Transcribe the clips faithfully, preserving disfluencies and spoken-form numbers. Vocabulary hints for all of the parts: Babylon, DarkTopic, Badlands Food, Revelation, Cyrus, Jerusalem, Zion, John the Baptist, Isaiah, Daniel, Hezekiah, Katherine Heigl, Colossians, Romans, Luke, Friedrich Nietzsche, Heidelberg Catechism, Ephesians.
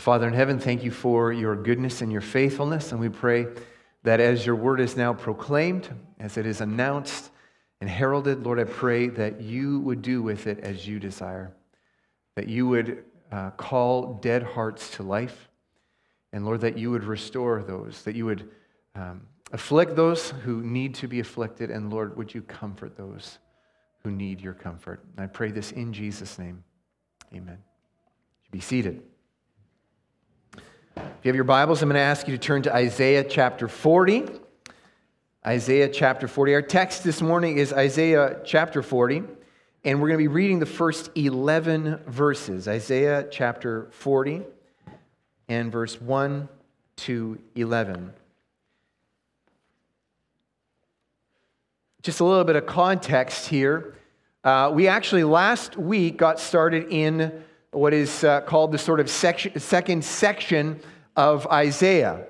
Father in heaven, thank you for your goodness and your faithfulness, and we pray that as your word is now proclaimed, as it is announced and heralded, Lord, I pray that you would do with it as you desire, that you would uh, call dead hearts to life, and Lord, that you would restore those, that you would um, afflict those who need to be afflicted, and Lord, would you comfort those who need your comfort. And I pray this in Jesus' name, amen. You should be seated. If you have your Bibles, I'm going to ask you to turn to Isaiah chapter forty. Isaiah chapter forty. Our text this morning is Isaiah chapter forty, and we're going to be reading the first eleven verses. Isaiah chapter forty and verse one to eleven. Just a little bit of context here. Uh, we actually last week got started in what is uh, called the sort of section, second section of Isaiah.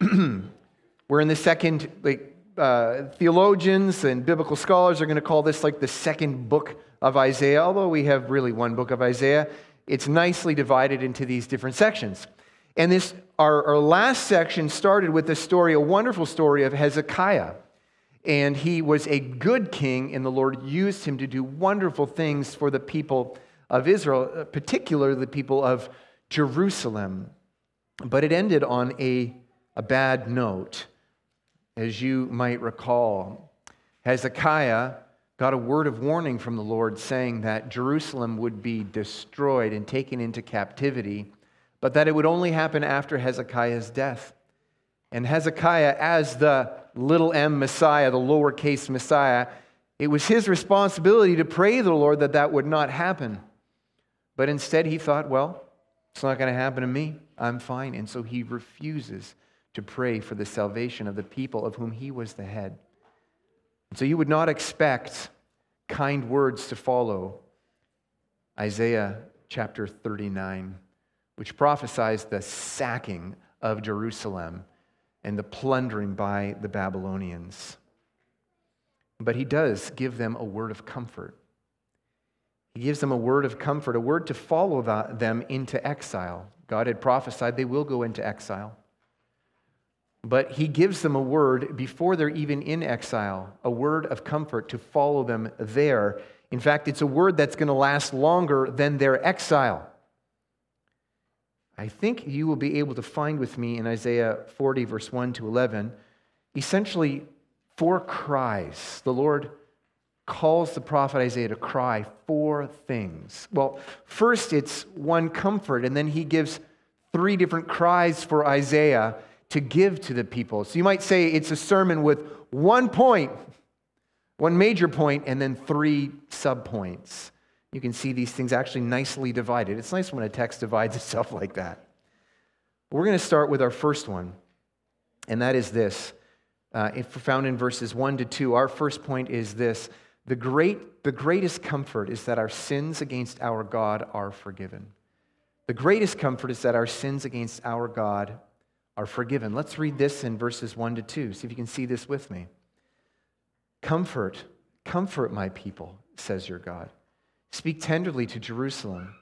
We're in the second, like uh, theologians and biblical scholars are going to call this like the second book of Isaiah, although we have really one book of Isaiah. It's nicely divided into these different sections. And this our, our last section started with a story, a wonderful story of Hezekiah. And he was a good king, and the Lord used him to do wonderful things for the people of Israel, particularly the people of Jerusalem. But it ended on a, a bad note. As you might recall, Hezekiah got a word of warning from the Lord saying that Jerusalem would be destroyed and taken into captivity, but that it would only happen after Hezekiah's death. And Hezekiah, as the little m Messiah, the lowercase Messiah, it was his responsibility to pray to the Lord that that would not happen. But instead he thought, well, it's not going to happen to me. I'm fine. And so he refuses to pray for the salvation of the people of whom he was the head. And so you would not expect kind words to follow Isaiah chapter thirty-nine, which prophesies the sacking of Jerusalem and the plundering by the Babylonians. But he does give them a word of comfort. He gives them a word of comfort, a word to follow them into exile. God had prophesied they will go into exile. But he gives them a word before they're even in exile, a word of comfort to follow them there. In fact, it's a word that's going to last longer than their exile. I think you will be able to find with me in Isaiah forty, verse one to eleven, essentially four cries. The Lord calls the prophet Isaiah to cry four things. Well, first it's one comfort, and then he gives three different cries for Isaiah to give to the people. So you might say it's a sermon with one point, one major point, and then three sub-points. You can see these things actually nicely divided. It's nice when a text divides itself like that. But we're going to start with our first one, and that is this. Uh, if found in verses one to two, our first point is this. The great, the greatest comfort is that our sins against our God are forgiven. The greatest comfort is that our sins against our God are forgiven. Let's read this in verses one to two. See if you can see this with me. Comfort, comfort my people, says your God. Speak tenderly to Jerusalem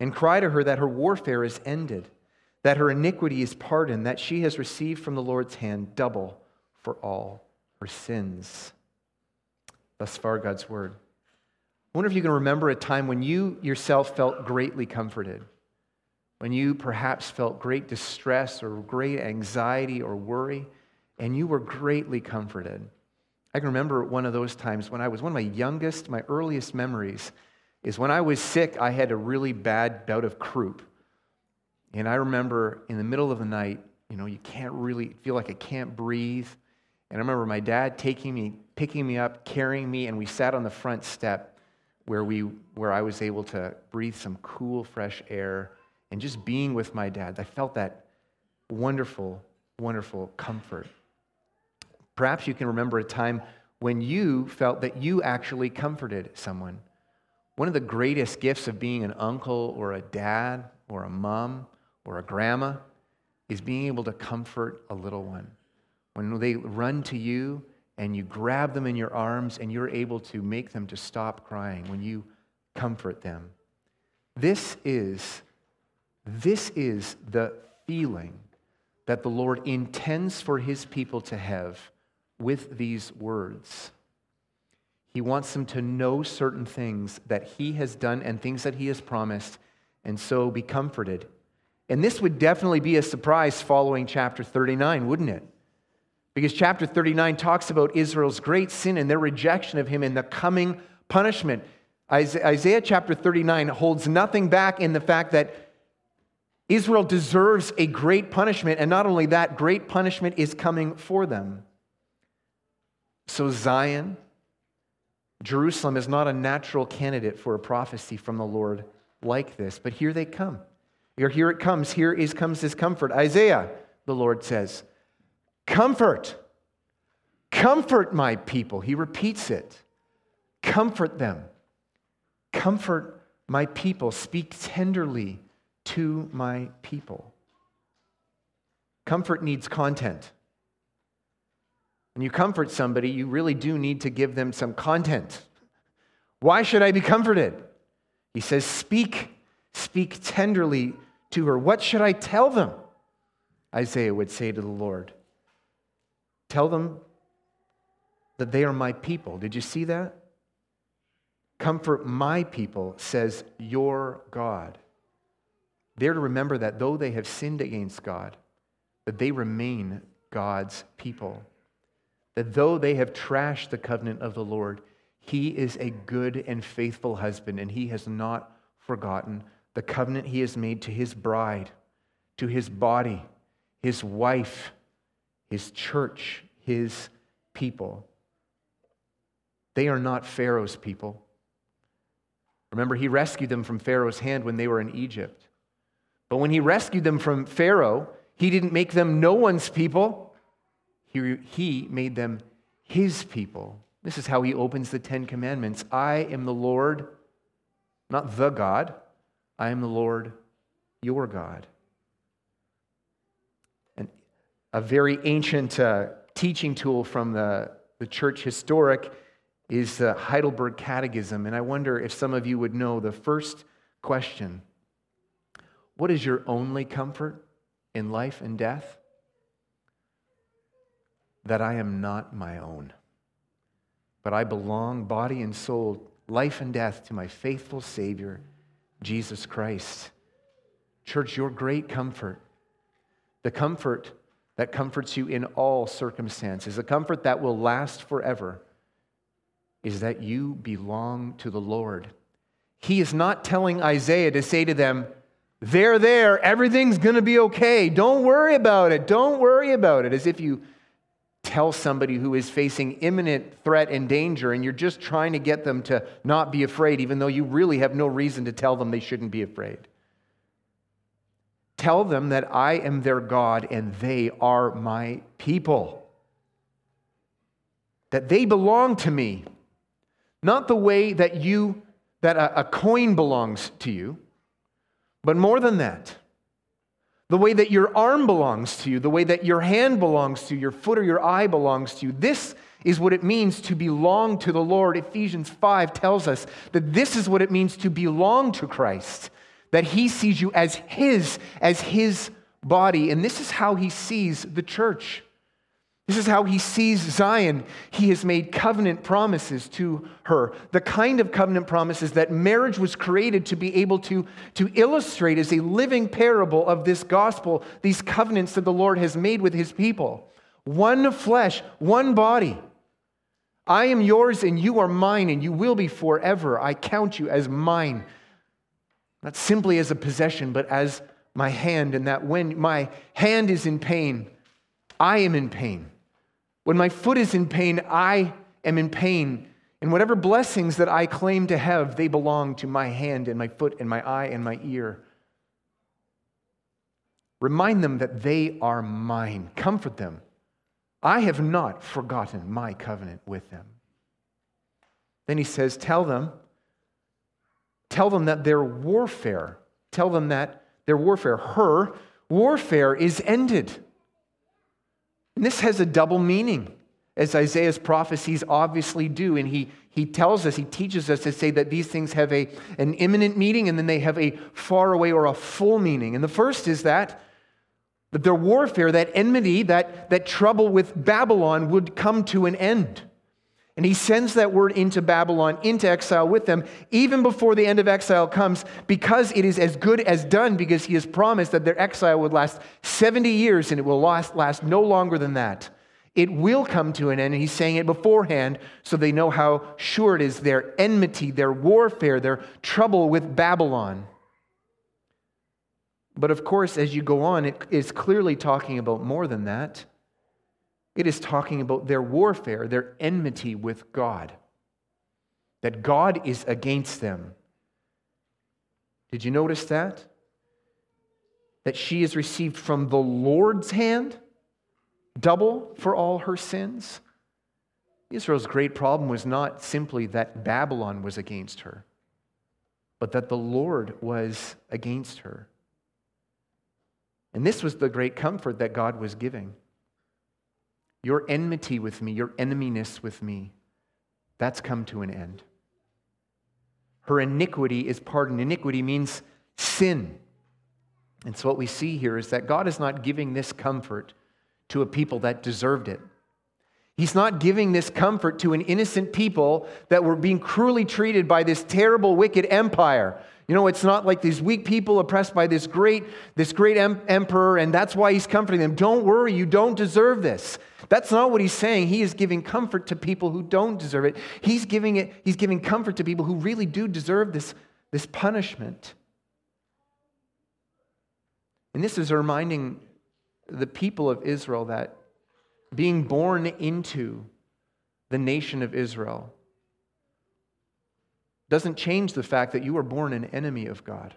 and cry to her that her warfare is ended, that her iniquity is pardoned, that she has received from the Lord's hand double for all her sins. Thus far, God's word. I wonder if you can remember a time when you yourself felt greatly comforted, when you perhaps felt great distress or great anxiety or worry, and you were greatly comforted. I can remember one of those times when I was one of my youngest, my earliest memories is when I was sick, I had a really bad bout of croup. And I remember in the middle of the night, you know, you can't really feel like I can't breathe. And I remember my dad taking me, picking me up, carrying me, and we sat on the front step where we where I was able to breathe some cool, fresh air. And just being with my dad, I felt that wonderful, wonderful comfort. Perhaps you can remember a time when you felt that you actually comforted someone. One of the greatest gifts of being an uncle or a dad or a mom or a grandma is being able to comfort a little one. When they run to you and you grab them in your arms and you're able to make them to stop crying, when you comfort them. This is This is the feeling that the Lord intends for his people to have with these words. He wants them to know certain things that he has done and things that he has promised, and so be comforted. And this would definitely be a surprise following chapter thirty-nine, wouldn't it? Because chapter thirty-nine talks about Israel's great sin and their rejection of him and the coming punishment. Isaiah chapter thirty-nine holds nothing back in the fact that Israel deserves a great punishment, and not only that, great punishment is coming for them. So Zion, Jerusalem, is not a natural candidate for a prophecy from the Lord like this, but here they come. Here, here it comes. Here is comes this comfort. Isaiah, the Lord says, comfort, comfort my people. He repeats it. Comfort them. Comfort my people. Speak tenderly to my people. Comfort needs content. When you comfort somebody, you really do need to give them some content. Why should I be comforted? He says, speak, speak tenderly to her. What should I tell them? Isaiah would say to the Lord, tell them that they are my people. Did you see that? Comfort my people, says your God. They're to remember that though they have sinned against God, that they remain God's people. That though they have trashed the covenant of the Lord, he is a good and faithful husband, and he has not forgotten the covenant he has made to his bride, to his body, his wife, his church, his people. They are not Pharaoh's people. Remember, he rescued them from Pharaoh's hand when they were in Egypt. But when he rescued them from Pharaoh, he didn't make them no one's people. He, he made them his people. This is how he opens the Ten Commandments. I am the Lord, not the God. I am the Lord, your God. And a very ancient uh, teaching tool from the, the church historic is the Heidelberg Catechism. And I wonder if some of you would know the first question. What is your only comfort in life and death? That I am not my own, but I belong body and soul, life and death, to my faithful Savior, Jesus Christ. Church, your great comfort, the comfort that comforts you in all circumstances, the comfort that will last forever, is that you belong to the Lord. He is not telling Isaiah to say to them, they're there, everything's going to be okay. Don't worry about it. Don't worry about it. As if you tell somebody who is facing imminent threat and danger and you're just trying to get them to not be afraid, even though you really have no reason to tell them they shouldn't be afraid. Tell them that I am their God and they are my people. That they belong to me. Not the way that you, that a, a coin belongs to you. But more than that, the way that your arm belongs to you, the way that your hand belongs to you, your foot or your eye belongs to you, this is what it means to belong to the Lord. Ephesians five tells us that this is what it means to belong to Christ, that he sees you as his, as his body. And this is how he sees the church. This is how he sees Zion. He has made covenant promises to her, the kind of covenant promises that marriage was created to be able to, to illustrate as a living parable of this gospel, these covenants that the Lord has made with his people. One flesh, one body. I am yours and you are mine and you will be forever. I count you as mine, not simply as a possession, but as my hand, and that when my hand is in pain, I am in pain. When my foot is in pain, I am in pain. And whatever blessings that I claim to have, they belong to my hand and my foot and my eye and my ear. Remind them that they are mine. Comfort them. I have not forgotten my covenant with them. Then he says, tell them, tell them that their warfare, tell them that their warfare, her warfare is ended. And this has a double meaning. as Isaiah's prophecies obviously do. And he he tells us, he teaches us to say that these things have a an imminent meaning, and then they have a far away or a full meaning. And the first is that their warfare, that enmity, that, that trouble with Babylon would come to an end. And he sends that word into Babylon, into exile with them, even before the end of exile comes, because it is as good as done, because he has promised that their exile would last seventy years, and it will last, last no longer than that. It will come to an end, and he's saying it beforehand, so they know how sure it is, their enmity, their warfare, their trouble with Babylon. But of course, as you go on, it is clearly talking about more than that. It is talking about their warfare, their enmity with God, that God is against them. Did you notice that? That she is received from the Lord's hand, double for all her sins. Israel's great problem was not simply that Babylon was against her, but that the Lord was against her. And this was the great comfort that God was giving. Your enmity with me, your eneminess with me, that's come to an end. Her iniquity is pardoned. Iniquity means sin. And so what we see here is that God is not giving this comfort to a people that deserved it. He's not giving this comfort to an innocent people that were being cruelly treated by this terrible, wicked empire. You know, it's not like these weak people oppressed by this great, this great em- emperor, and that's why he's comforting them. Don't worry, you don't deserve this. That's not what he's saying. He is giving comfort to people who don't deserve it. He's giving it. He's giving comfort to people who really do deserve this, this punishment. And this is reminding the people of Israel that being born into the nation of Israel doesn't change the fact that you are born an enemy of God.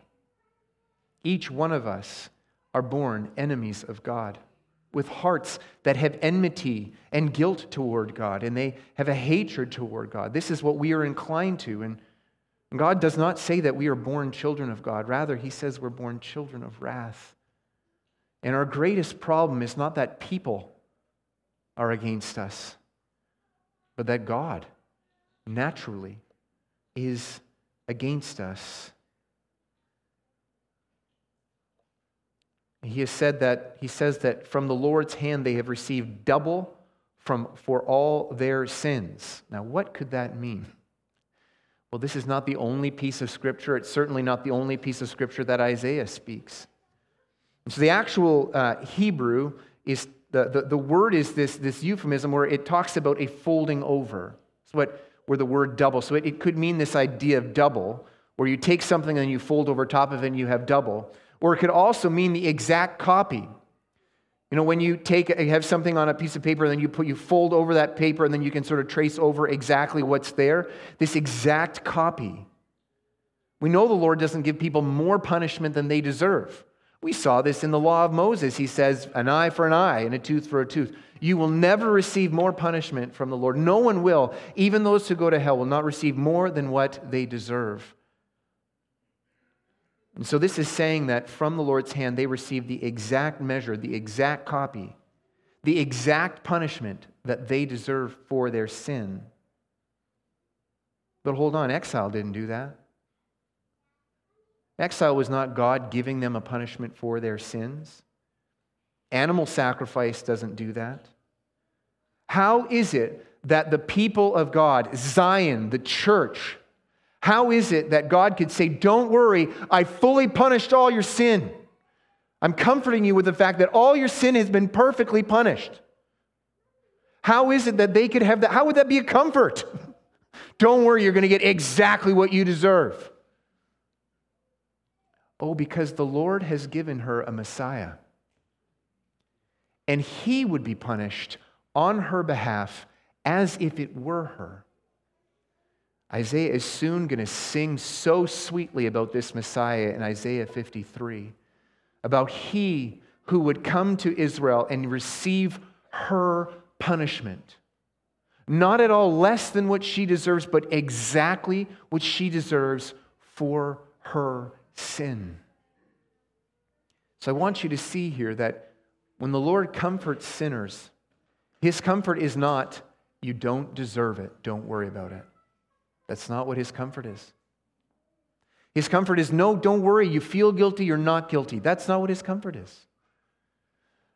Each one of us are born enemies of God, with hearts that have enmity and guilt toward God, and they have a hatred toward God. This is what we are inclined to, and God does not say that we are born children of God. Rather, he says we're born children of wrath. And our greatest problem is not that people are against us, but that God naturally is against us. He has said that he says that from the Lord's hand they have received double from for all their sins. Now, what could that mean? Well, this is not the only piece of Scripture. It's certainly not the only piece of Scripture that Isaiah speaks. And so the actual uh, Hebrew is the, the the word is this this euphemism where it talks about a folding over. It's what Or the word double. So it, it could mean this idea of double, where you take something and you fold over top of it and you have double. Or it could also mean the exact copy. You know, when you take have something on a piece of paper, and then you put you fold over that paper, and then you can sort of trace over exactly what's there. This exact copy. We know the Lord doesn't give people more punishment than they deserve. We saw this in the law of Moses. He says, an eye for an eye and a tooth for a tooth. You will never receive more punishment from the Lord. No one will. Even those who go to hell will not receive more than what they deserve. And so this is saying that from the Lord's hand, they receive the exact measure, the exact copy, the exact punishment that they deserve for their sin. But hold on, exile didn't do that. Exile was not God giving them a punishment for their sins. Animal sacrifice doesn't do that. How is it that the people of God, Zion, the church, how is it that God could say, don't worry, I fully punished all your sin. I'm comforting you with the fact that all your sin has been perfectly punished. How is it that they could have that? How would that be a comfort? Don't worry, you're going to get exactly what you deserve. Oh, because the Lord has given her a Messiah. And he would be punished on her behalf as if it were her. Isaiah is soon going to sing so sweetly about this Messiah in Isaiah fifty-three, about he who would come to Israel and receive her punishment. Not at all less than what she deserves, but exactly what she deserves for her sin. So I want you to see here that when the Lord comforts sinners, his comfort is not You don't deserve it. Don't worry about it. That's not what his comfort is. His comfort is, no, don't worry. You feel guilty, you're not guilty. That's not what his comfort is.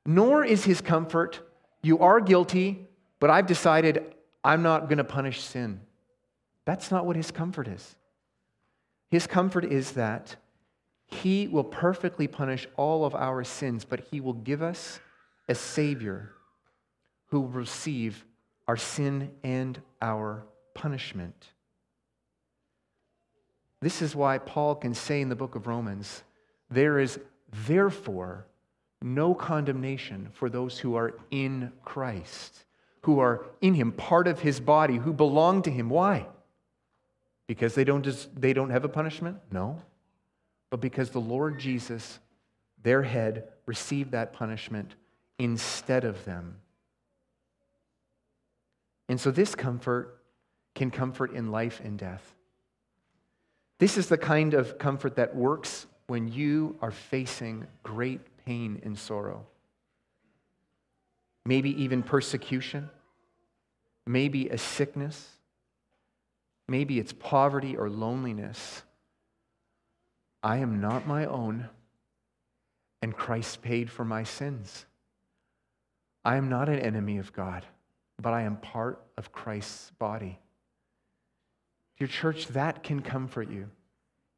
Nor is his comfort, you are guilty, but I've decided I'm not going to punish sin. That's not what his comfort is. His comfort is that he will perfectly punish all of our sins, but he will give us a Savior who will receive our sin and our punishment. This is why Paul can say in the book of Romans, there is therefore no condemnation for those who are in Christ, who are in him, part of his body, who belong to him. Why? Because they don't des- they don't have a punishment? No. But because the Lord Jesus, their head, received that punishment instead of them. And so this comfort can comfort in life and death. This is the kind of comfort that works when you are facing great pain and sorrow. Maybe even persecution. Maybe a sickness. Maybe it's poverty or loneliness. I am not my own, and Christ paid for my sins. I am not an enemy of God, but I am part of Christ's body. Dear church, that can comfort you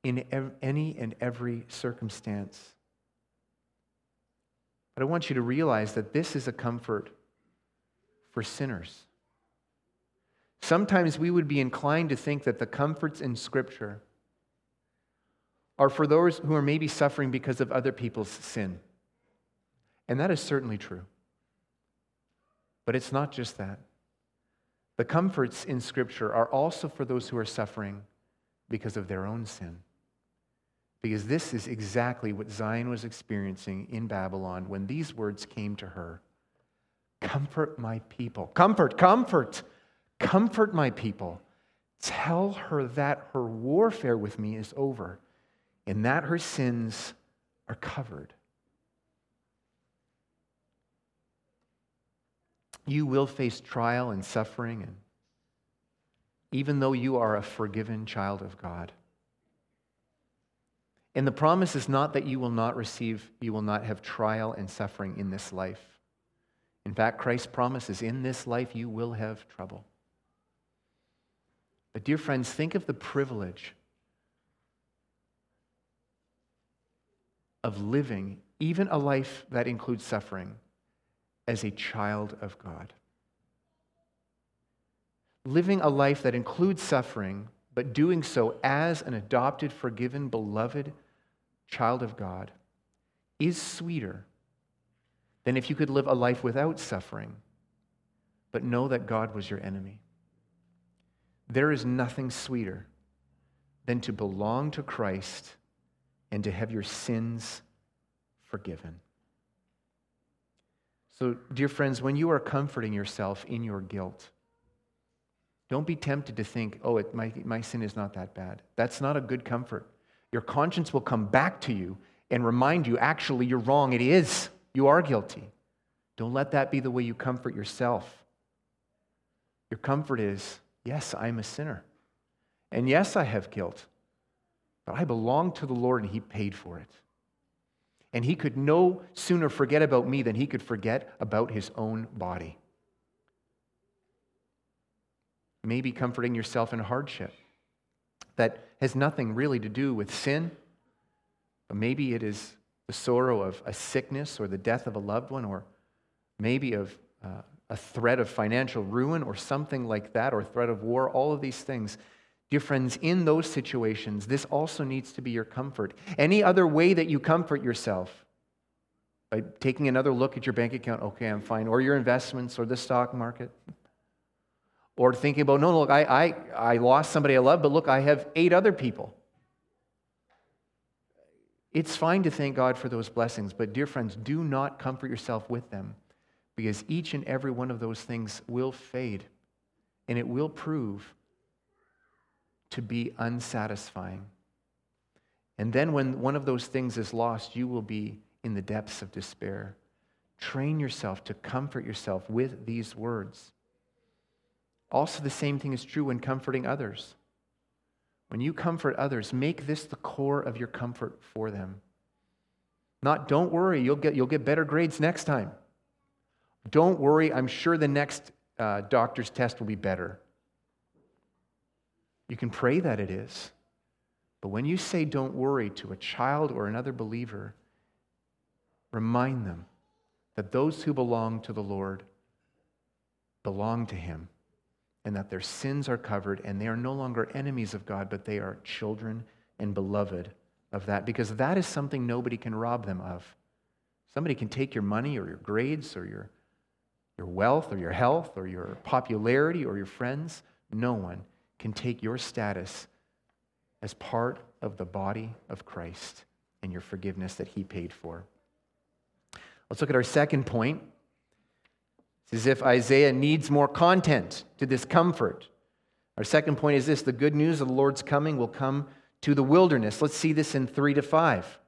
in ev- any and every circumstance. But I want you to realize that this is a comfort for sinners. Sometimes we would be inclined to think that the comforts in Scripture are for those who are maybe suffering because of other people's sin. And that is certainly true. But it's not just that. The comforts in Scripture are also for those who are suffering because of their own sin. Because this is exactly what Zion was experiencing in Babylon when these words came to her. Comfort my people. Comfort, comfort, comfort my people. Tell her that her warfare with me is over and that her sins are covered. You will face trial and suffering, and even though you are a forgiven child of God. And the promise is not that you will not receive, you will not have trial and suffering in this life. In fact, Christ promises in this life you will have trouble. But dear friends, think of the privilege of living even a life that includes suffering as a child of God. Living a life that includes suffering, but doing so as an adopted, forgiven, beloved child of God is sweeter than if you could live a life without suffering, but know that God was your enemy. There is nothing sweeter than to belong to Christ and to have your sins forgiven. So, dear friends, when you are comforting yourself in your guilt, don't be tempted to think, oh, it, my, my sin is not that bad. That's not a good comfort. Your conscience will come back to you and remind you, actually, you're wrong. It is. You are guilty. Don't let that be the way you comfort yourself. Your comfort is, yes, I'm a sinner. And yes, I have guilt. But I belong to the Lord and he paid for it. And he could no sooner forget about me than he could forget about his own body. Maybe comforting yourself in hardship that has nothing really to do with sin, but maybe it is the sorrow of a sickness or the death of a loved one, or maybe of uh, a threat of financial ruin or something like that, or threat of war, all of these things. Dear friends, in those situations, this also needs to be your comfort. Any other way that you comfort yourself, by taking another look at your bank account, okay, I'm fine, or your investments, or the stock market, or thinking about, no, look, I, I, I lost somebody I love, but look, I have eight other people. It's fine to thank God for those blessings, but dear friends, do not comfort yourself with them, because each and every one of those things will fade, and it will prove to be unsatisfying. And then when one of those things is lost, you will be in the depths of despair. Train yourself to comfort yourself with these words. Also, the same thing is true when comforting others. When you comfort others, make this the core of your comfort for them. Not, don't worry, you'll get, you'll get better grades next time. Don't worry, I'm sure the next uh, doctor's test will be better. You can pray that it is. But when you say don't worry to a child or another believer, remind them that those who belong to the Lord belong to Him, and that their sins are covered, and they are no longer enemies of God, but they are children and beloved of that, because that is something nobody can rob them of. Somebody can take your money or your grades or your, your wealth or your health or your popularity or your friends. No one can take your status as part of the body of Christ and your forgiveness that He paid for. Let's look at our second point. It's as if Isaiah needs more content to this comfort. Our second point is this: the good news of the Lord's coming will come to the wilderness. Let's see this in three to five.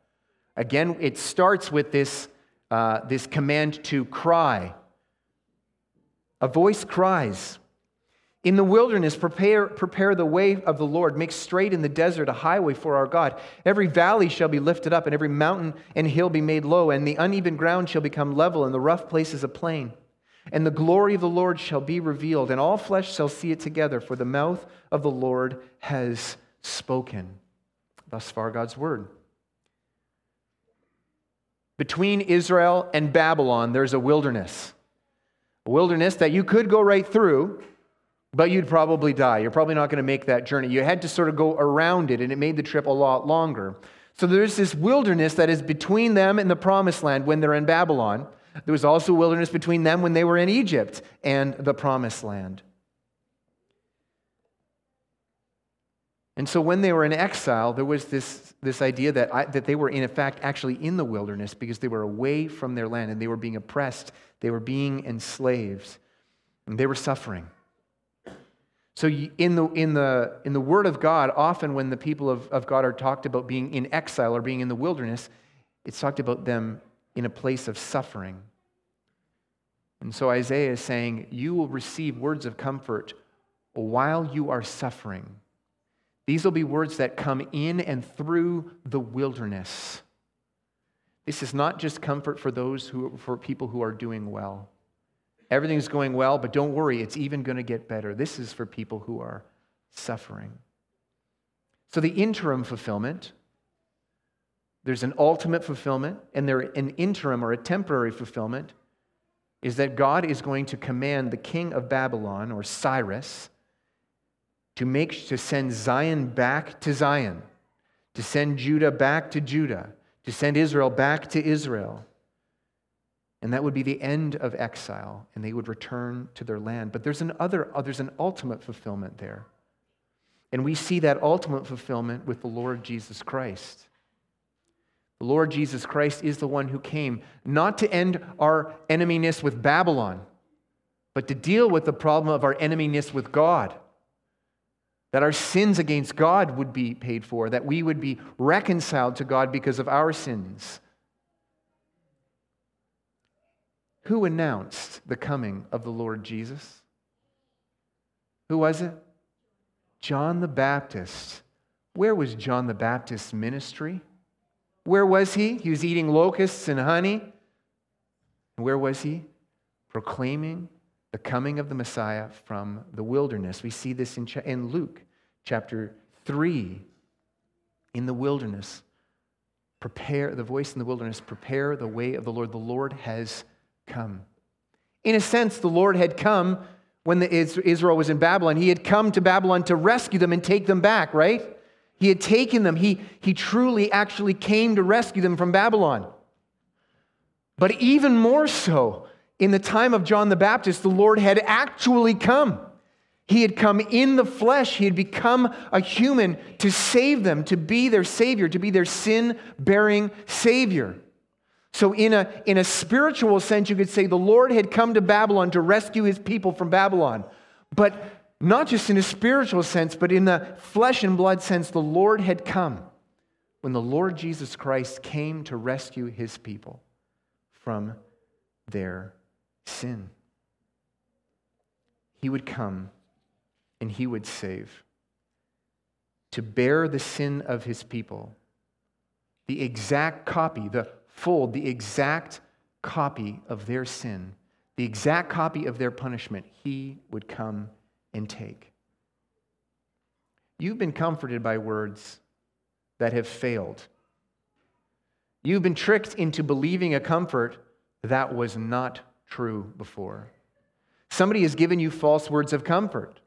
Again, it starts with this, uh, this command to cry. A voice cries, "In the wilderness, prepare, prepare the way of the Lord. Make straight in the desert a highway for our God. Every valley shall be lifted up, and every mountain and hill be made low, and the uneven ground shall become level, and the rough places a plain. And the glory of the Lord shall be revealed, and all flesh shall see it together, for the mouth of the Lord has spoken." Thus far, God's word. Between Israel and Babylon, there's a wilderness. A wilderness that you could go right through, but you'd probably die. You're probably not going to make that journey. You had to sort of go around it, and it made the trip a lot longer. So there's this wilderness that is between them and the promised land when they're in Babylon. There was also a wilderness between them when they were in Egypt and the promised land. And so when they were in exile, there was this, this idea that, I, that they were, in fact, actually in the wilderness because they were away from their land and they were being oppressed. They were being enslaved. And they were suffering. So in the, in the, in the Word of God, often when the people of, of God are talked about being in exile or being in the wilderness, it's talked about them in a place of suffering. And so Isaiah is saying, you will receive words of comfort while you are suffering. These will be words that come in and through the wilderness. This is not just comfort for those who, for people who are doing well. Everything's going well, but don't worry, it's even going to get better. This is for people who are suffering. So the interim fulfillment, there's an ultimate fulfillment, and there an interim or a temporary fulfillment is that God is going to command the king of Babylon, or Cyrus, to make to send Zion back to Zion, to send Judah back to Judah, to send Israel back to Israel. And that would be the end of exile, and they would return to their land. But there's an other, there's an ultimate fulfillment there. And we see that ultimate fulfillment with the Lord Jesus Christ. The Lord Jesus Christ is the one who came not to end our eneminess with Babylon, but to deal with the problem of our eneminess with God. That our sins against God would be paid for, that we would be reconciled to God because of our sins. Who announced the coming of the Lord Jesus? Who was it? John the Baptist. Where was John the Baptist's ministry? Where was he? He was eating locusts and honey. And where was he? Proclaiming the coming of the Messiah from the wilderness. We see this in, in Luke chapter three. In the wilderness, prepare the voice in the wilderness, prepare the way of the Lord. The Lord has come. In a sense, the Lord had come when the, Israel was in Babylon. He had come to Babylon to rescue them and take them back, right? He had taken them. He, he truly actually came to rescue them from Babylon. But even more so, in the time of John the Baptist, the Lord had actually come. He had come in the flesh. He had become a human to save them, to be their Savior, to be their sin-bearing Savior. So in a, in a spiritual sense, you could say the Lord had come to Babylon to rescue His people from Babylon. But not just in a spiritual sense, but in the flesh and blood sense, the Lord had come when the Lord Jesus Christ came to rescue His people from their sin. He would come and he would save. To bear the sin of his people. The exact copy, the full, the exact copy of their sin, the exact copy of their punishment, he would come and take. You've been comforted by words that have failed. You've been tricked into believing a comfort that was not true before. Somebody has given you false words of comfort.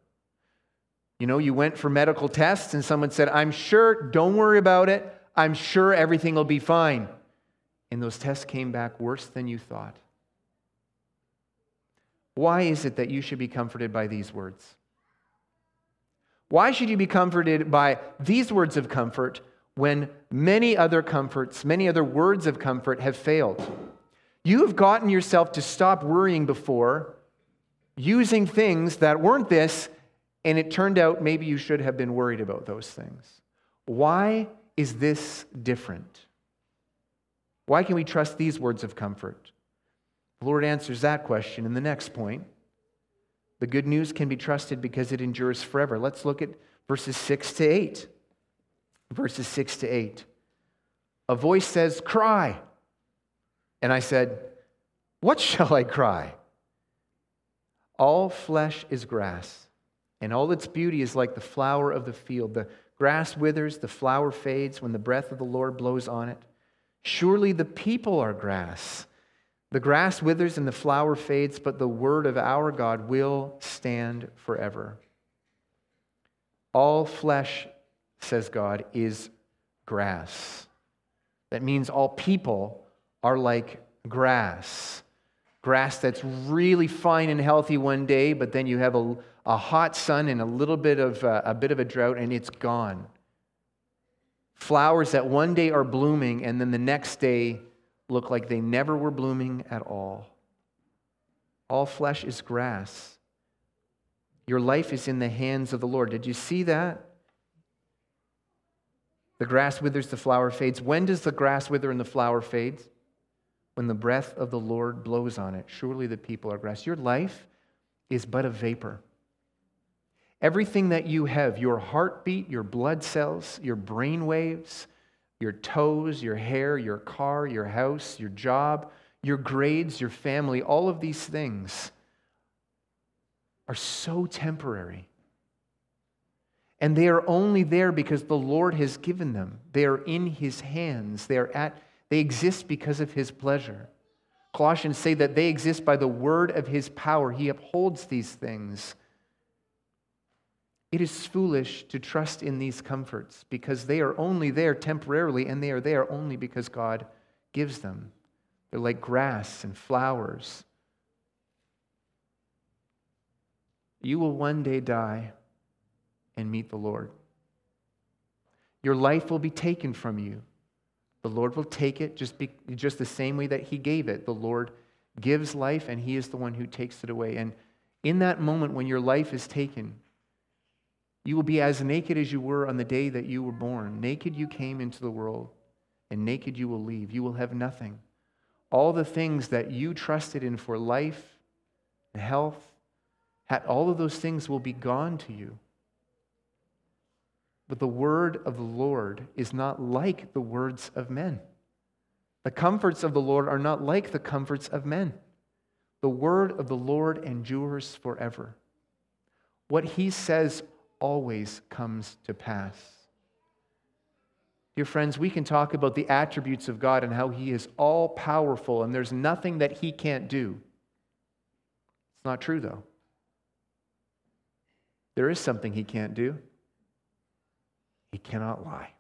You know, you went for medical tests and someone said, I'm sure, don't worry about it. I'm sure everything will be fine. And those tests came back worse than you thought. Why is it that you should be comforted by these words? Why should you be comforted by these words of comfort when many other comforts, many other words of comfort have failed? You have gotten yourself to stop worrying before, using things that weren't this, and it turned out maybe you should have been worried about those things. Why is this different? Why can we trust these words of comfort? The Lord answers that question in the next point. The good news can be trusted because it endures forever. Let's look at verses six to eight. Verses six to eight. A voice says, cry. And I said, what shall I cry? All flesh is grass, and all its beauty is like the flower of the field. The grass withers, the flower fades when the breath of the Lord blows on it. Surely the people are grass. The grass withers and the flower fades, but the word of our God will stand forever. All flesh, says God, is grass. That means all people are like grass. Grass that's really fine and healthy one day, but then you have a A hot sun and a little bit of uh, a bit of a drought, and it's gone. Flowers that one day are blooming, and then the next day look like they never were blooming at all. All flesh is grass. Your life is in the hands of the Lord. Did you see that? The grass withers, the flower fades. When does the grass wither and the flower fades? When the breath of the Lord blows on it. Surely the people are grass. Your life is but a vapor. Everything that you have, your heartbeat, your blood cells, your brain waves, your toes, your hair, your car, your house, your job, your grades, your family, all of these things are so temporary. And they are only there because the Lord has given them. They are in His hands. They are at, they exist because of His pleasure. Colossians say that they exist by the word of His power. He upholds these things. It is foolish to trust in these comforts because they are only there temporarily, and they are there only because God gives them. They're like grass and flowers. You will one day die and meet the Lord. Your life will be taken from you. The Lord will take it just, be, just the same way that He gave it. The Lord gives life, and He is the one who takes it away. And in that moment when your life is taken, you will be as naked as you were on the day that you were born. Naked you came into the world, and naked you will leave. You will have nothing. All the things that you trusted in for life and health, all of those things will be gone to you. But the word of the Lord is not like the words of men. The comforts of the Lord are not like the comforts of men. The word of the Lord endures forever. What He says always comes to pass. Dear friends, we can talk about the attributes of God and how He is all-powerful and there's nothing that He can't do. It's not true, though. There is something He can't do. He cannot lie.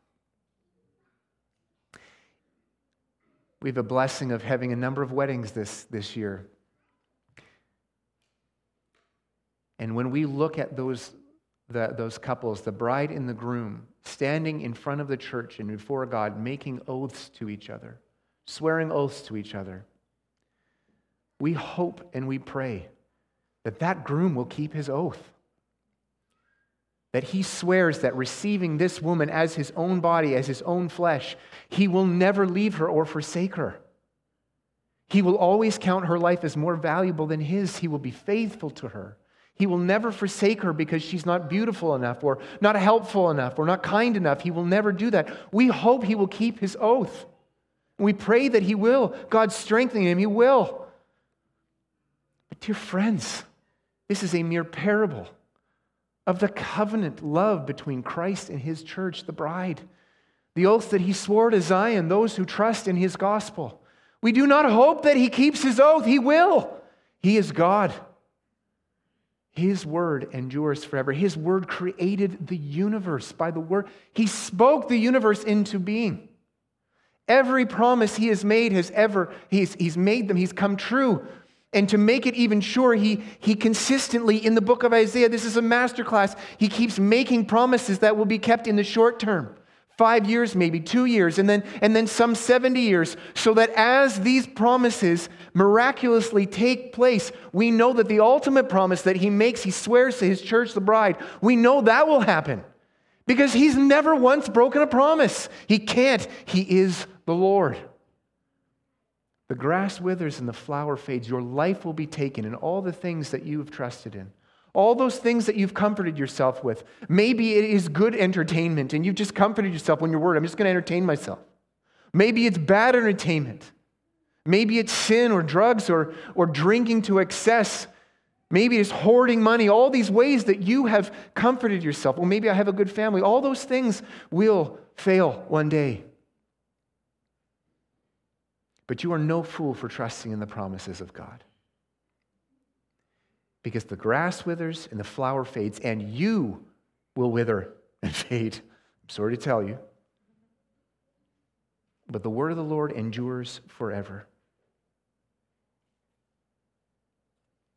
We have a blessing of having a number of weddings this, this year. And when we look at those The, those couples, the bride and the groom, standing in front of the church and before God, making oaths to each other, swearing oaths to each other. We hope and we pray that that groom will keep his oath, that he swears that receiving this woman as his own body, as his own flesh, he will never leave her or forsake her. He will always count her life as more valuable than his. He will be faithful to her. He will never forsake her because she's not beautiful enough or not helpful enough or not kind enough. He will never do that. We hope he will keep his oath. We pray that he will. God strengthening him, he will. But dear friends, this is a mere parable of the covenant love between Christ and his church, the bride. The oaths that he swore to Zion, those who trust in his gospel. We do not hope that he keeps his oath. He will. He is God. His word endures forever. His word created the universe by the word. He spoke the universe into being. Every promise he has made has ever, he's, he's made them, he's come true. And to make it even sure, he, he consistently, in the book of Isaiah, this is a masterclass, he keeps making promises that will be kept in the short term. Five years, maybe two years, and then and then some seventy years, so that as these promises miraculously take place, we know that the ultimate promise that he makes, he swears to his church, the bride, we know that will happen because he's never once broken a promise. He can't. He is the Lord. The grass withers and the flower fades. Your life will be taken and all the things that you have trusted in. All those things that you've comforted yourself with. Maybe it is good entertainment and you've just comforted yourself when you're worried, I'm just going to entertain myself. Maybe it's bad entertainment. Maybe it's sin or drugs or, or drinking to excess. Maybe it's hoarding money. All these ways that you have comforted yourself. Well, maybe I have a good family. All those things will fail one day. But you are no fool for trusting in the promises of God. Because the grass withers and the flower fades, and you will wither and fade. I'm sorry to tell you. But the word of the Lord endures forever.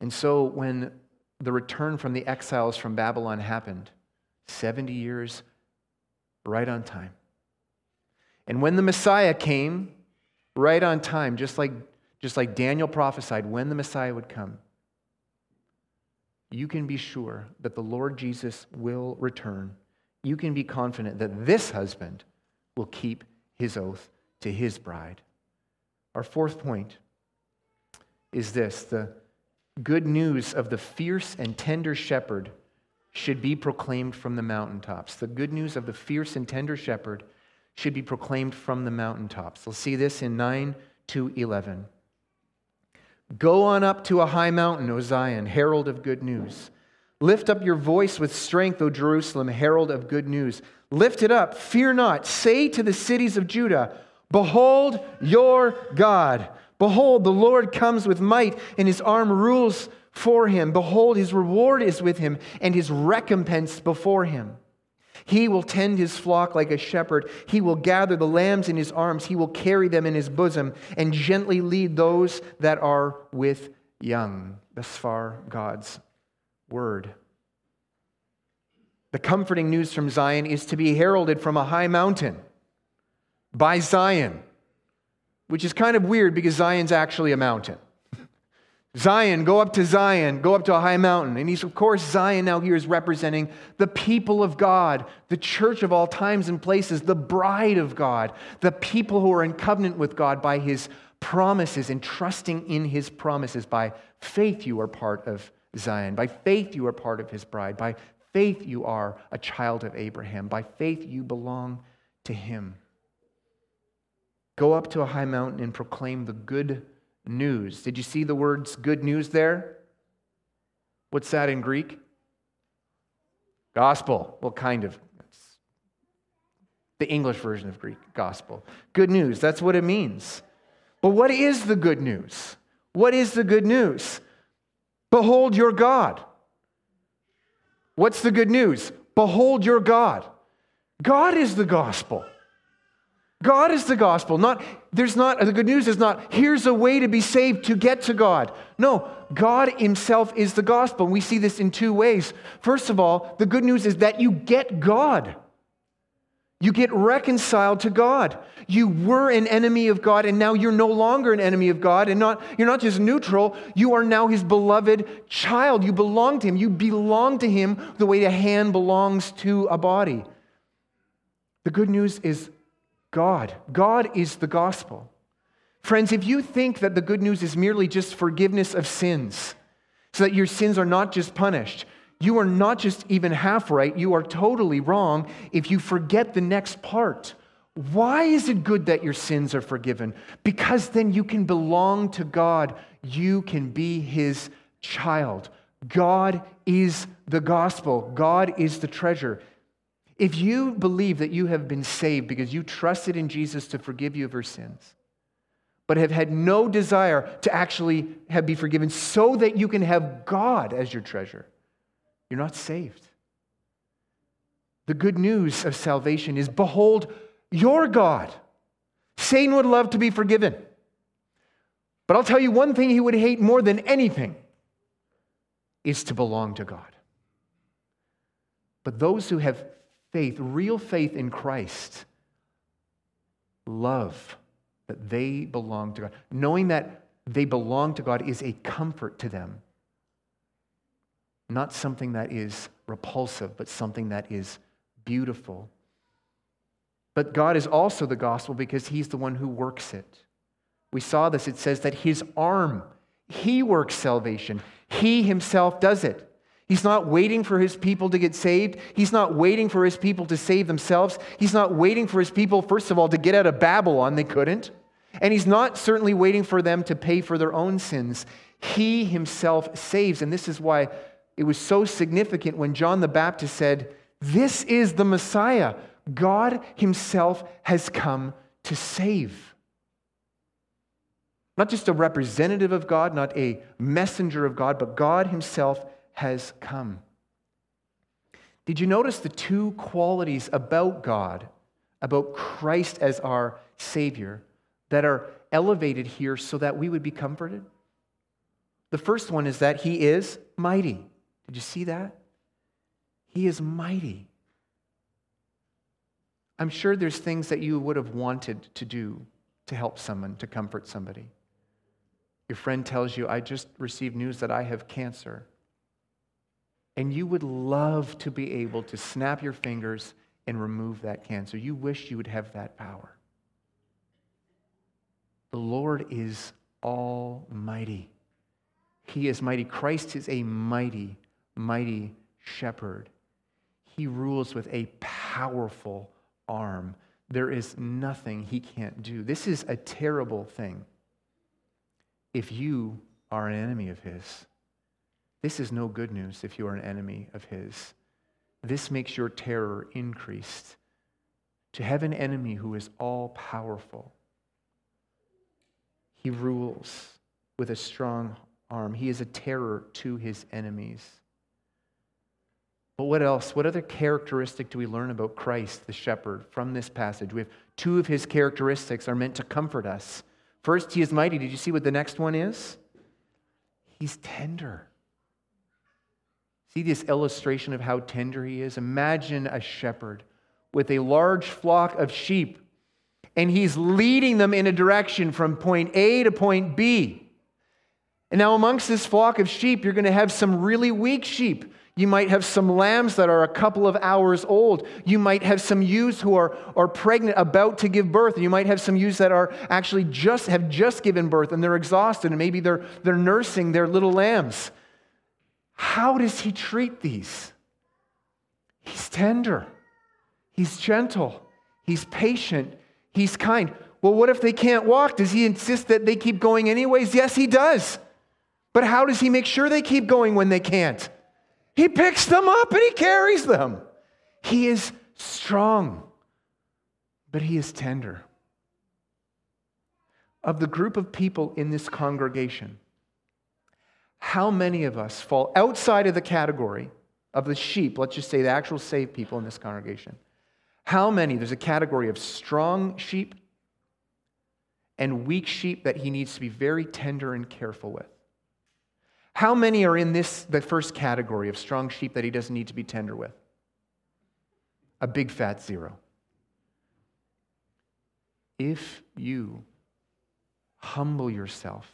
And so when the return from the exiles from Babylon happened, seventy years, right on time. And when the Messiah came, right on time, just like, just like Daniel prophesied, when the Messiah would come, you can be sure that the Lord Jesus will return. You can be confident that this husband will keep his oath to his bride. Our fourth point is this: the good news of the fierce and tender shepherd should be proclaimed from the mountaintops. The good news of the fierce and tender shepherd should be proclaimed from the mountaintops. Let's see this in nine to eleven. Go on up to a high mountain, O Zion, herald of good news. Lift up your voice with strength, O Jerusalem, herald of good news. Lift it up, fear not. Say to the cities of Judah, behold your God. Behold, the Lord comes with might, and his arm rules for him. Behold, his reward is with him, and his recompense before him. He will tend his flock like a shepherd. He will gather the lambs in his arms. He will carry them in his bosom and gently lead those that are with young. Thus far, God's word. The comforting news from Zion is to be heralded from a high mountain by Zion, which is kind of weird because Zion's actually a mountain. Zion, go up to Zion, go up to a high mountain. And he's, of course, Zion now here is representing the people of God, the church of all times and places, the bride of God, the people who are in covenant with God by his promises and trusting in his promises. By faith, you are part of Zion. By faith, you are part of his bride. By faith, you are a child of Abraham. By faith, you belong to him. Go up to a high mountain and proclaim the good news. Did you see the words good news there? What's that in Greek? Gospel. Well, kind of. It's the English version of Greek, gospel. Good news, that's what it means. But what is the good news? What is the good news? Behold your God. What's the good news? Behold your God. God is the gospel. God is the gospel. Not there's not the good news is not here's a way to be saved to get to God. No, God himself is the gospel. We see this in two ways. First of all, the good news is that you get God. You get reconciled to God. You were an enemy of God, and now you're no longer an enemy of God, and not you're not just neutral, you are now his beloved child. You belong to him. You belong to him the way a hand belongs to a body. The good news is God. God is the gospel. Friends, if you think that the good news is merely just forgiveness of sins, so that your sins are not just punished. You are not just even half right. You are totally wrong if you forget the next part. Why is it good that your sins are forgiven? Because then you can belong to God. You can be His child. God is the gospel. God is the treasure. If you believe that you have been saved because you trusted in Jesus to forgive you of your sins, but have had no desire to actually have be forgiven so that you can have God as your treasure, you're not saved. The good news of salvation is, behold, your God. Satan would love to be forgiven. But I'll tell you one thing he would hate more than anything is to belong to God. But those who have faith, real faith in Christ, love that they belong to God. Knowing that they belong to God is a comfort to them. Not something that is repulsive, but something that is beautiful. But God is also the gospel because He's the one who works it. We saw this. It says that His arm, He works salvation. He Himself does it. He's not waiting for His people to get saved. He's not waiting for His people to save themselves. He's not waiting for His people, first of all, to get out of Babylon. They couldn't. And He's not certainly waiting for them to pay for their own sins. He Himself saves. And this is why it was so significant when John the Baptist said, "This is the Messiah. God Himself has come to save." Not just a representative of God, not a messenger of God, but God Himself has come. Did you notice the two qualities about God, about Christ as our Savior, that are elevated here so that we would be comforted? The first one is that He is mighty. Did you see that? He is mighty. I'm sure there's things that you would have wanted to do to help someone, to comfort somebody. Your friend tells you, "I just received news that I have cancer." And you would love to be able to snap your fingers and remove that cancer. You wish you would have that power. The Lord is almighty. He is mighty. Christ is a mighty, mighty shepherd. He rules with a powerful arm. There is nothing He can't do. This is a terrible thing. If you are an enemy of His, this is no good news if you are an enemy of His. This makes your terror increased. To have an enemy who is all-powerful. He rules with a strong arm. He is a terror to His enemies. But what else? What other characteristic do we learn about Christ, the shepherd, from this passage? We have two of His characteristics are meant to comfort us. First, He is mighty. Did you see what the next one is? He's tender. See this illustration of how tender He is? Imagine a shepherd with a large flock of sheep, and he's leading them in a direction from point A to point B. And now amongst this flock of sheep, you're going to have some really weak sheep. You might have some lambs that are a couple of hours old. You might have some ewes who are, are pregnant, about to give birth. You might have some ewes that are actually just have just given birth and they're exhausted and maybe they're they're nursing their little lambs. How does He treat these? He's tender. He's gentle. He's patient. He's kind. Well, what if they can't walk? Does He insist that they keep going anyways? Yes, He does. But how does He make sure they keep going when they can't? He picks them up and He carries them. He is strong, but He is tender. Of the group of people in this congregation, how many of us fall outside of the category of the sheep, let's just say the actual saved people in this congregation? How many? There's a category of strong sheep and weak sheep that He needs to be very tender and careful with. How many are in this, the first category of strong sheep that He doesn't need to be tender with? A big fat zero. If you humble yourself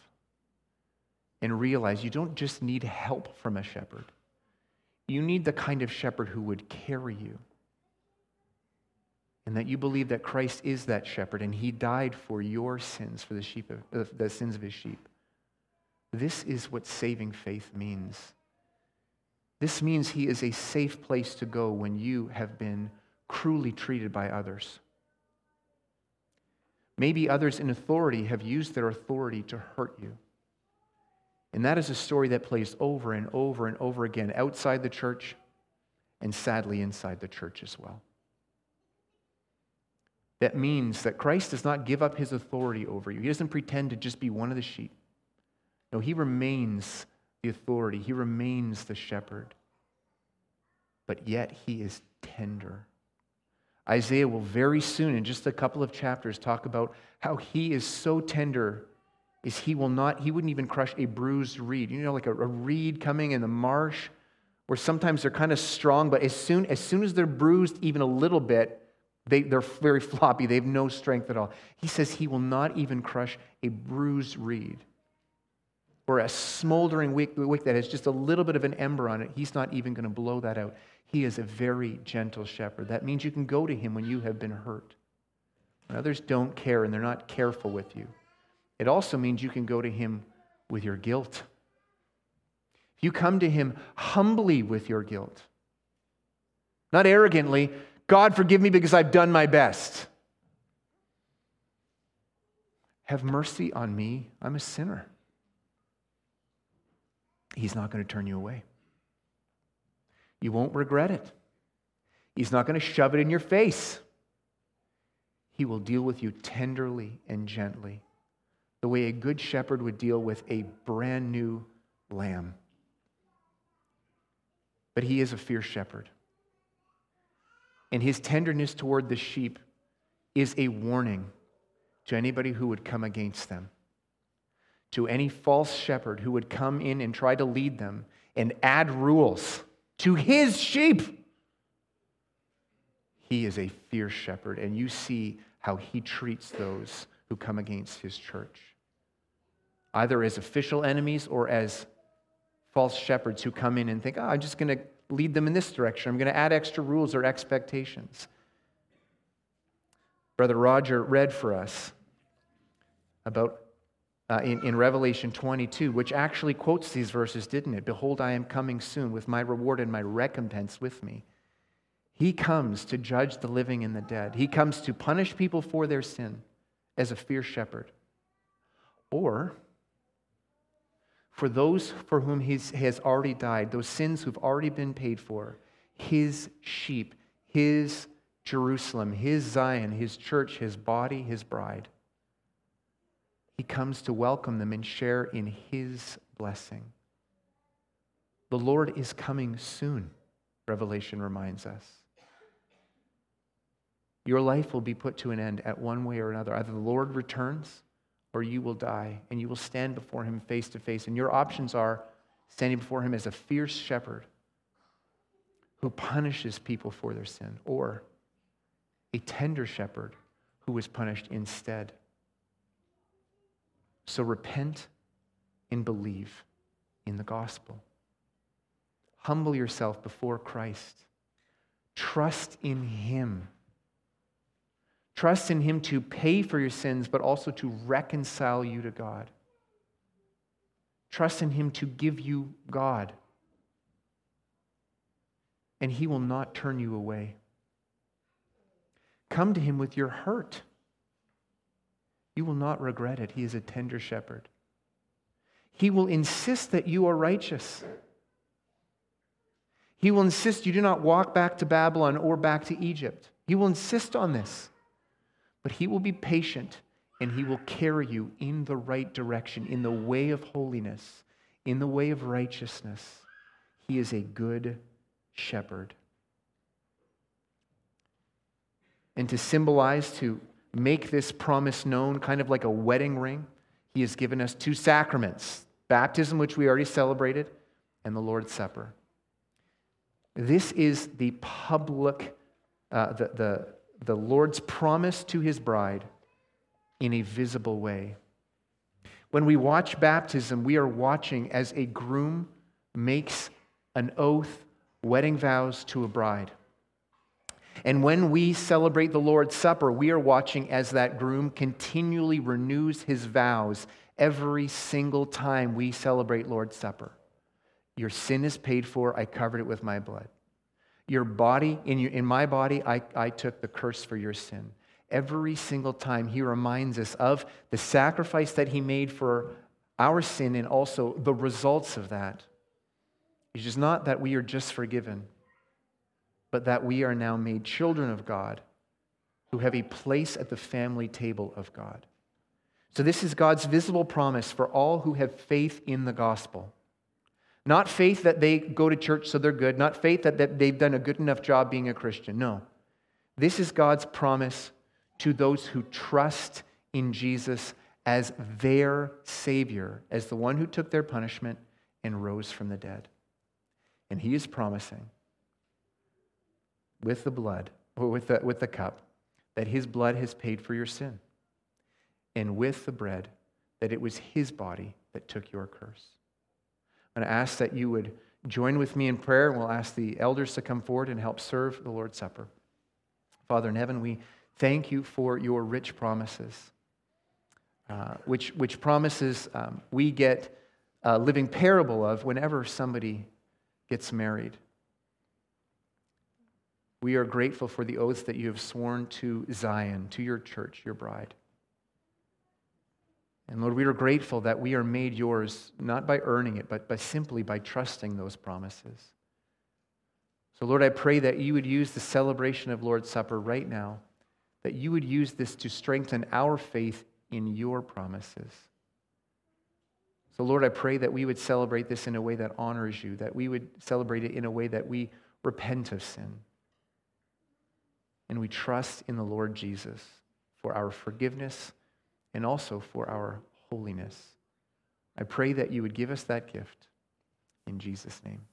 and realize you don't just need help from a shepherd, you need the kind of shepherd who would carry you, and that you believe that Christ is that shepherd and He died for your sins, for the sheep, of, the sins of His sheep, This is what saving faith means. This means he is a safe place to go when you have been cruelly treated by others. Maybe others in authority have used their authority to hurt you. And that is a story that plays over and over and over again outside the church and sadly inside the church as well. That means that Christ does not give up his authority over you. He doesn't pretend to just be one of the sheep. No, he remains the authority. He remains the shepherd. But yet he is tender. Isaiah will very soon, in just a couple of chapters, talk about how he is so tender is he will not, he wouldn't even crush a bruised reed. You know, like a, a reed coming in the marsh, where sometimes they're kind of strong, but as soon as soon as they're bruised even a little bit, They, they're very floppy. They have no strength at all. He says he will not even crush a bruised reed or a smoldering wick, wick that has just a little bit of an ember on it. He's not even going to blow that out. He is a very gentle shepherd. That means you can go to him when you have been hurt, when others don't care and they're not careful with you. It also means you can go to him with your guilt. If you come to him humbly with your guilt, not arrogantly, God, forgive me because I've done my best. Have mercy on me. I'm a sinner. He's not going to turn you away. You won't regret it. He's not going to shove it in your face. He will deal with you tenderly and gently, the way a good shepherd would deal with a brand new lamb. But he is a fierce shepherd. And his tenderness toward the sheep is a warning to anybody who would come against them, to any false shepherd who would come in and try to lead them and add rules to his sheep. He is a fierce shepherd, and you see how he treats those who come against his church, either as official enemies or as false shepherds who come in and think, oh, I'm just going to lead them in this direction. I'm going to add extra rules or expectations. Brother Roger read for us about uh, in, in Revelation twenty-two, which actually quotes these verses, didn't it? Behold, I am coming soon with my reward and my recompense with me. He comes to judge the living and the dead. He comes to punish people for their sin as a fierce shepherd, or for those for whom he has already died, those sins who've already been paid for, his sheep, his Jerusalem, his Zion, his church, his body, his bride. He comes to welcome them and share in his blessing. The Lord is coming soon, Revelation reminds us. Your life will be put to an end at one way or another. Either the Lord returns, or you will die, and you will stand before him face to face. And your options are standing before him as a fierce shepherd who punishes people for their sin, or a tender shepherd who is punished instead. So repent and believe in the gospel. Humble yourself before Christ. Trust in him. Trust in him to pay for your sins, but also to reconcile you to God. Trust in him to give you God. And he will not turn you away. Come to him with your hurt. You will not regret it. He is a tender shepherd. He will insist that you are righteous. He will insist you do not walk back to Babylon or back to Egypt. He will insist on this. But he will be patient, and he will carry you in the right direction, in the way of holiness, in the way of righteousness. He is a good shepherd. And to symbolize, to make this promise known, kind of like a wedding ring, he has given us two sacraments: baptism, which we already celebrated, and the Lord's Supper. This is the public, uh, the the. the Lord's promise to his bride in a visible way. When we watch baptism, we are watching as a groom makes an oath, wedding vows to a bride. And when we celebrate the Lord's Supper, we are watching as that groom continually renews his vows every single time we celebrate Lord's Supper. Your sin is paid for. I covered it with my blood. Your body, in, your, in my body, I, I took the curse for your sin. Every single time he reminds us of the sacrifice that he made for our sin and also the results of that. It is not that we are just forgiven, but that we are now made children of God who have a place at the family table of God. So this is God's visible promise for all who have faith in the gospel. Not faith that they go to church so they're good, not faith that, that they've done a good enough job being a Christian. No. This is God's promise to those who trust in Jesus as their Savior, as the one who took their punishment and rose from the dead. And he is promising with the blood, or with the, with the cup, that his blood has paid for your sin. And with the bread, that it was his body that took your curse. I'm going to ask that you would join with me in prayer, and we'll ask the elders to come forward and help serve the Lord's Supper. Father in heaven, we thank you for your rich promises, uh, which, which promises um, we get a living parable of whenever somebody gets married. We are grateful for the oaths that you have sworn to Zion, to your church, your bride. And Lord, we are grateful that we are made yours, not by earning it, but by simply by trusting those promises. So Lord, I pray that you would use the celebration of Lord's Supper right now, that you would use this to strengthen our faith in your promises. So Lord, I pray that we would celebrate this in a way that honors you, that we would celebrate it in a way that we repent of sin. And we trust in the Lord Jesus for our forgiveness and also for our holiness. I pray that you would give us that gift in Jesus' name.